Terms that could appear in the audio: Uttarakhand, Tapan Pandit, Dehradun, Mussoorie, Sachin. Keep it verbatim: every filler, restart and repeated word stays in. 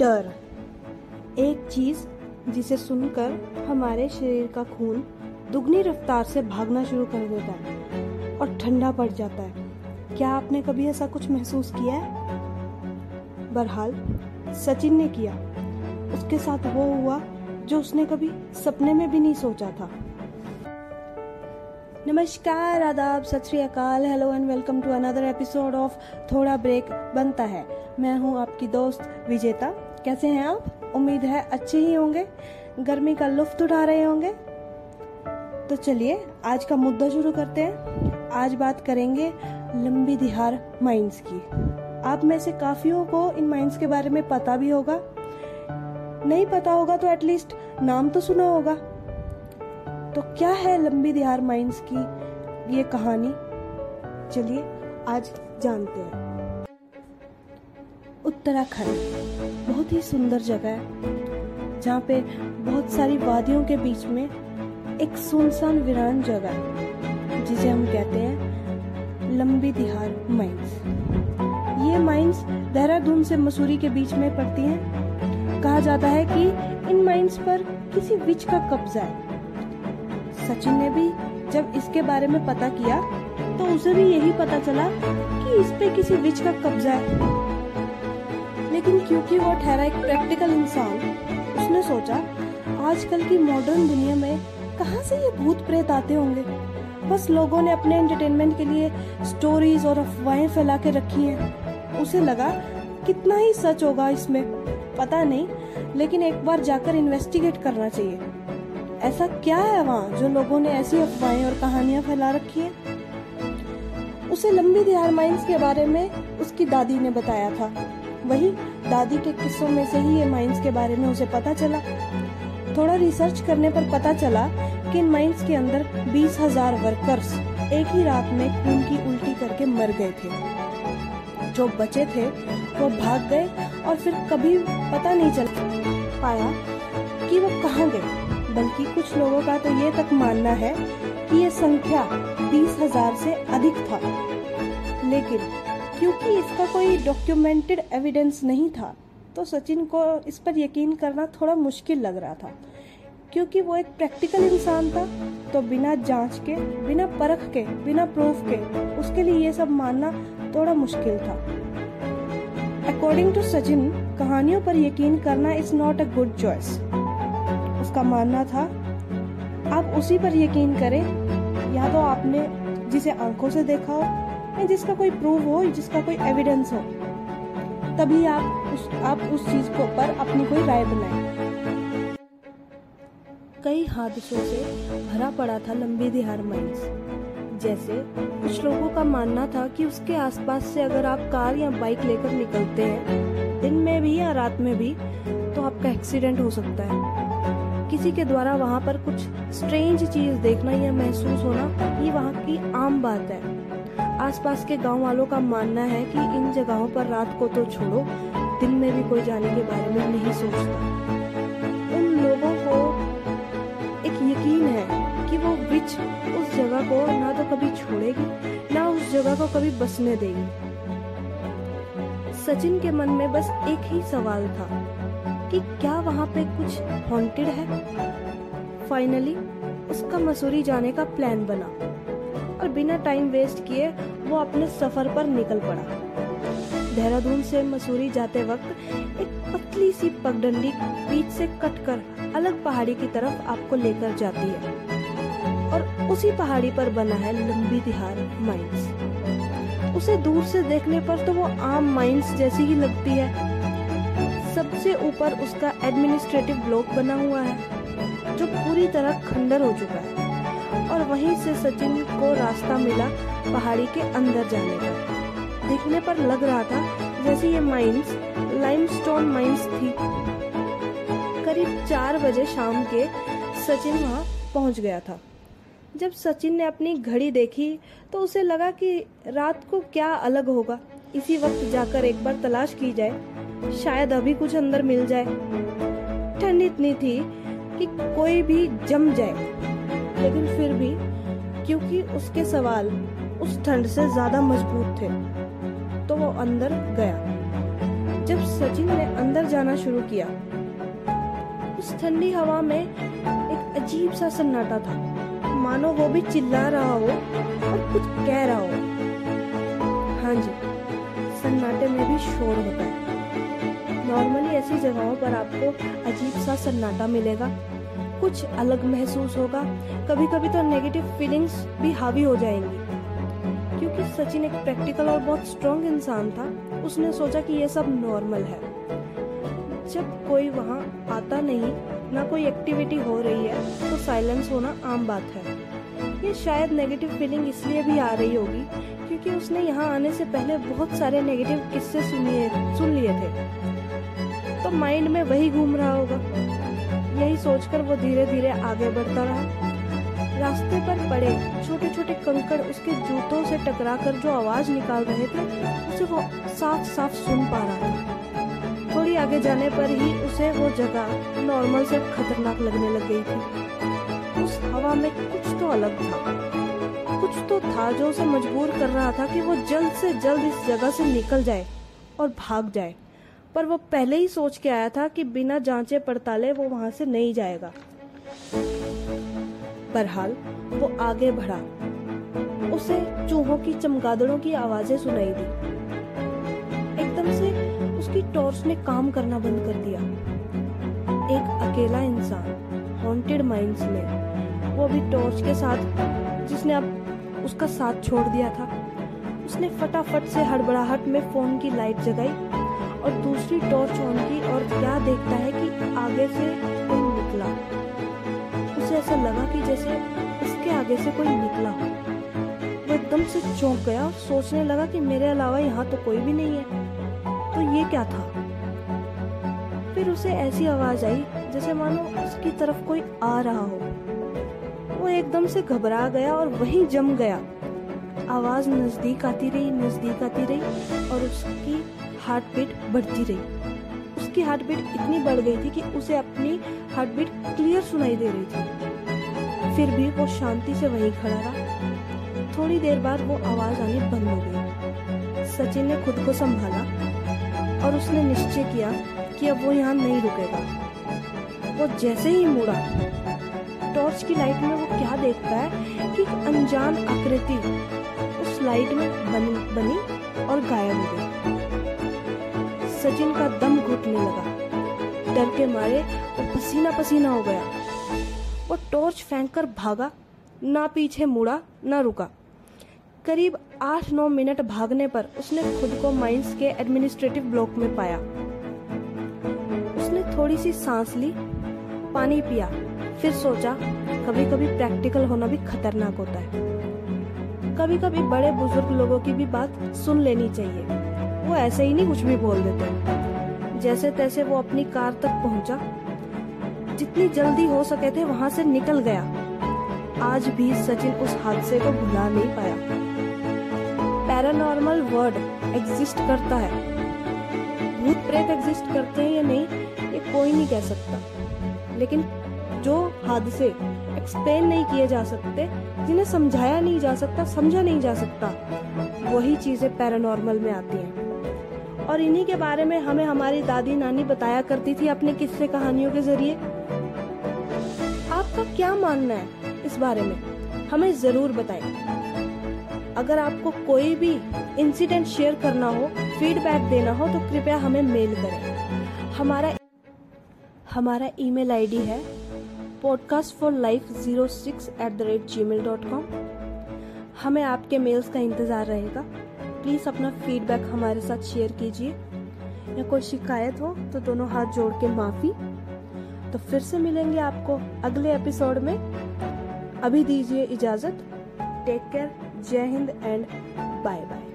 डर एक चीज जिसे सुनकर हमारे शरीर का खून दुगनी रफ्तार से भागना शुरू कर देता है और ठंडा पड़ जाता है। क्या आपने कभी ऐसा कुछ महसूस किया है? बहरहाल सचिन ने किया। उसके साथ वो हुआ जो उसने कभी सपने में भी नहीं सोचा था। नमस्कार, आदाब, सत श्री अकाल, hello and welcome to another episode of थोड़ा ब्रेक बनता है। मैं हूँ आपकी दोस्त विजेता। कैसे हैं आप? उम्मीद है अच्छे ही होंगे, गर्मी का लुफ्त उठा रहे होंगे। तो चलिए आज का मुद्दा शुरू करते हैं। आज बात करेंगे लंबीधार माइंस की। आप में से काफियों को इन माइंस के बारे में पता भी होगा, नहीं पता होगा तो एटलीस्ट नाम तो सुना होगा। तो क्या है लंबीधार माइंस की ये कहानी, चलिए आज जानते हैं। उत्तराखंड बहुत ही सुंदर जगह है, जहाँ पे बहुत सारी वादियों के बीच में एक सुनसान वीरान जगह है, जिसे हम कहते हैं लंबीधार माइंस। ये माइंस देहरादून से मसूरी के बीच में पड़ती हैं। कहा जाता है कि इन माइंस पर किसी विच का कब्जा है। सचिन ने भी जब इसके बारे में पता किया तो उसे भी यही पता चला कि इस पे किसी विच का कब्जा है। लेकिन क्योंकि वो ठहरा एक प्रैक्टिकल इंसान, उसने सोचा आजकल की मॉडर्न दुनिया में कहाँ से ये भूत प्रेत आते होंगे। बस लोगों ने अपने एंटरटेनमेंट के लिए स्टोरीज और अफवाहें फैला के रखी हैं। उसे लगा कितना ही सच होगा इसमें पता नहीं, लेकिन एक बार जाकर इन्वेस्टिगेट करना चाहिए। ऐसा क्या है वहाँ जो लोगों ने ऐसी अफवाहें और कहानियाँ फैला रखी है। उसे लंबीधार माइंस के बारे में उसकी दादी ने बताया था। वही दादी के किस्सों में से ही ये माइंस के बारे में उसे पता चला। थोड़ा रिसर्च करने पर पता चला कि इन माइंस के अंदर बीस हज़ार वर्कर्स एक ही रात में खून की उल्टी करके मर गए थे। जो बचे थे वो भाग गए और फिर कभी पता नहीं चल पाया कि वो कहाँ गए। बल्कि कुछ लोगों का तो ये तक मानना है कि ये संख्या बीस हज़ार से अधिक था, लेकिन क्योंकि इसका कोई डॉक्यूमेंटेड एविडेंस नहीं था तो सचिन को इस पर यकीन करना थोड़ा मुश्किल लग रहा था। क्योंकि वो एक प्रैक्टिकल इंसान था तो बिना जांच के, बिना परख के, बिना प्रूफ के उसके लिए ये सब मानना थोड़ा मुश्किल था। अकॉर्डिंग टू सचिन, कहानियों पर यकीन करना is not a good choice. उसका मानना था आप उसी पर यकीन करें या तो आपने जिसे आंखों से देखा हो, जिसका कोई प्रूफ हो, जिसका कोई एविडेंस हो, तभी आप उस आप उस चीज को पर अपनी कोई राय बनाएं। कई हादसों से भरा पड़ा था लंबीधार माइंस। जैसे कुछ लोगों का मानना था कि उसके आसपास से अगर आप कार या बाइक लेकर निकलते हैं, दिन में भी या रात में भी, तो आपका एक्सीडेंट हो सकता है। किसी के द्वारा वहाँ पर कुछ स्ट्रेंज चीज देखना या महसूस होना ये वहाँ की आम बात है। आसपास के गांव वालों का मानना है कि इन जगहों पर रात को तो छोड़ो, दिन में भी कोई जाने के बारे में नहीं सोचता। उन लोगों को एक यकीन है कि वो विच उस जगह को ना तो कभी छोड़ेगी, ना उस जगह को कभी बसने देगी। सचिन के मन में बस एक ही सवाल था कि क्या वहाँ पे कुछ हॉन्टेड है। फाइनली उसका मसूरी जाने का प्लान बना और बिना टाइम वेस्ट किए वो अपने सफर पर निकल पड़ा। देहरादून से मसूरी जाते वक्त एक पतली सी पगडंडी बीच से कटकर अलग पहाड़ी की तरफ आपको लेकर जाती है और उसी पहाड़ी पर बना है लंबीधार माइंस। उसे दूर से देखने पर तो वो आम माइंस जैसी ही लगती है। सबसे ऊपर उसका एडमिनिस्ट्रेटिव ब्लॉक बना हुआ है जो पूरी तरह खंडर हो चुका है और वहीं से सचिन को रास्ता मिला पहाड़ी के अंदर जाने का। देखने पर लग रहा था जैसे ये माइंस लाइमस्टोन माइंस थी। करीब चार बजे शाम के सचिन वहाँ पहुँच गया था। जब सचिन ने अपनी घड़ी देखी तो उसे लगा कि रात को क्या अलग होगा, इसी वक्त जाकर एक बार तलाश की जाए, शायद अभी कुछ अंदर मिल जाए। ठंड इतनी थी कि कोई भी जम जाए, लेकिन फिर भी क्योंकि उसके सवाल उस ठंड से ज्यादा मजबूत थे तो वो अंदर गया। जब सचिन ने अंदर जाना शुरू किया, उस ठंडी हवा में एक अजीब सा सन्नाटा था, मानो वो भी चिल्ला रहा हो और कुछ कह रहा हो। हाँ जी, सन्नाटे में भी शोर होता है। नॉर्मली ऐसी जगहों पर आपको अजीब सा सन्नाटा मिलेगा, कुछ अलग महसूस होगा, कभी कभी तो नेगेटिव फीलिंग्स भी हावी हो जाएंगी। क्योंकि सचिन एक प्रैक्टिकल और बहुत स्ट्रॉन्ग इंसान था, उसने सोचा कि यह सब नॉर्मल है। जब कोई वहाँ आता नहीं, ना कोई एक्टिविटी हो रही है, तो साइलेंस होना आम बात है। ये शायद नेगेटिव फीलिंग इसलिए भी आ रही होगी क्योंकि उसने यहाँ आने से पहले बहुत सारे नेगेटिव किस्से सुनिए सुन लिए थे, तो माइंड में वही घूम रहा होगा। यही सोचकर वो धीरे धीरे आगे बढ़ता रहा। रास्ते पर पड़े छोटे छोटे कंकड़ उसके जूतों से टकराकर जो आवाज निकाल रहे थे, उसे वो साफ साफ सुन पा रहा था। थोड़ी आगे जाने पर ही उसे वो जगह नॉर्मल से खतरनाक लगने लग गई थी। उस हवा में कुछ तो अलग था, कुछ तो था जो उसे मजबूर कर रहा था कि वो जल्द से जल्द इस जगह से निकल जाए और भाग जाए। पर वो पहले ही सोच के आया था कि बिना जांचे पड़ताले वो वहां से नहीं जाएगा। बहरहाल वो आगे बढ़ा। उसे चूहों की चमगादड़ों की आवाजें सुनाई दी। एकदम से उसकी टॉर्च ने काम करना बंद कर दिया। एक अकेला इंसान हॉन्टेड माइंस में, वो भी टॉर्च के साथ, जिसने अब उसका साथ छोड़ दिया था। उसने फटाफट से हड़बड़ाहट में फोन की लाइट जगाई और दूसरी टॉर्च ऑन की, और क्या देखता है कि आगे से कोई निकला। उसे ऐसा लगा कि जैसे उसके आगे से कोई निकला हो। वो एकदम से चौंक गया और सोचने लगा कि मेरे अलावा यहाँ तो कोई भी नहीं है, तो ये क्या था। फिर उसे ऐसी आवाज आई जैसे मानो उसकी तरफ कोई आ रहा हो। वो एकदम से घबरा गया और वहीं जम गया। आवाज नजदीक आती रही, नजदीक आती रही, और उसकी हार्ट बीट बढ़ती रही। उसकी हार्ट बीट इतनी बढ़ गई थी कि उसे अपनी हार्ट बीट क्लियर सुनाई दे रही थी। फिर भी वो शांति से वहीं खड़ा रहा। थोड़ी देर बाद वो आवाज आनी बंद हो गई। सचिन ने खुद को संभाला और उसने निश्चय किया कि अब वो यहाँ नहीं रुकेगा। वो जैसे ही मुड़ा, टॉर्च की लाइट में वो क्या देखता है कि एक अनजान आकृति उस लाइट में बनी बनी और गायब हो गई। सचिन का दम घुटने लगा। डर के मारे वो पसीना पसीना हो गया। वो टॉर्च फेंक कर भागा, ना पीछे मुड़ा ना रुका। करीब आठ नौ मिनट भागने पर उसने खुद को माइंस के एडमिनिस्ट्रेटिव ब्लॉक में पाया। उसने थोड़ी सी सांस ली, पानी पिया, फिर सोचा कभी कभी प्रैक्टिकल होना भी खतरनाक होता है। कभी कभी बड़े बुजुर्ग लोगों की भी बात सुन लेनी चाहिए। वो ऐसे ही नहीं कुछ भी बोल देते। जैसे तैसे वो अपनी कार तक पहुंचा, जितनी जल्दी हो सके थे वहां से निकल गया। आज भी सचिन उस हादसे को भुला नहीं पाया। पैरानॉर्मल वर्ड एग्जिस्ट करता है, भूत प्रेत एग्जिस्ट करते हैं या नहीं ये कोई नहीं कह सकता, लेकिन जो हादसे एक्सप्लेन नहीं किए जा सकते, जिन्हें समझाया नहीं जा सकता, समझा नहीं जा सकता, वही चीजें पैरानॉर्मल में आती हैं। और इन्हीं के बारे में हमें हमारी दादी नानी बताया करती थी अपने किस्से कहानियों के जरिए। आपका क्या मानना है इस बारे में, हमें जरूर बताएं। अगर आपको कोई भी इंसिडेंट शेयर करना हो, फीडबैक देना हो, तो कृपया हमें मेल करें। हमारा हमारा ईमेल आईडी है podcast for life zero six at the rate ji mail dot com. हमें आपके मेल्स का इंतज़ार रहेगा। प्लीज़ अपना फीडबैक हमारे साथ शेयर कीजिए, या कोई शिकायत हो तो दोनों हाथ जोड़ के माफ़ी। तो फिर से मिलेंगे आपको अगले एपिसोड में। अभी दीजिए इजाज़त। Take care. जय हिंद एंड बाय बाय।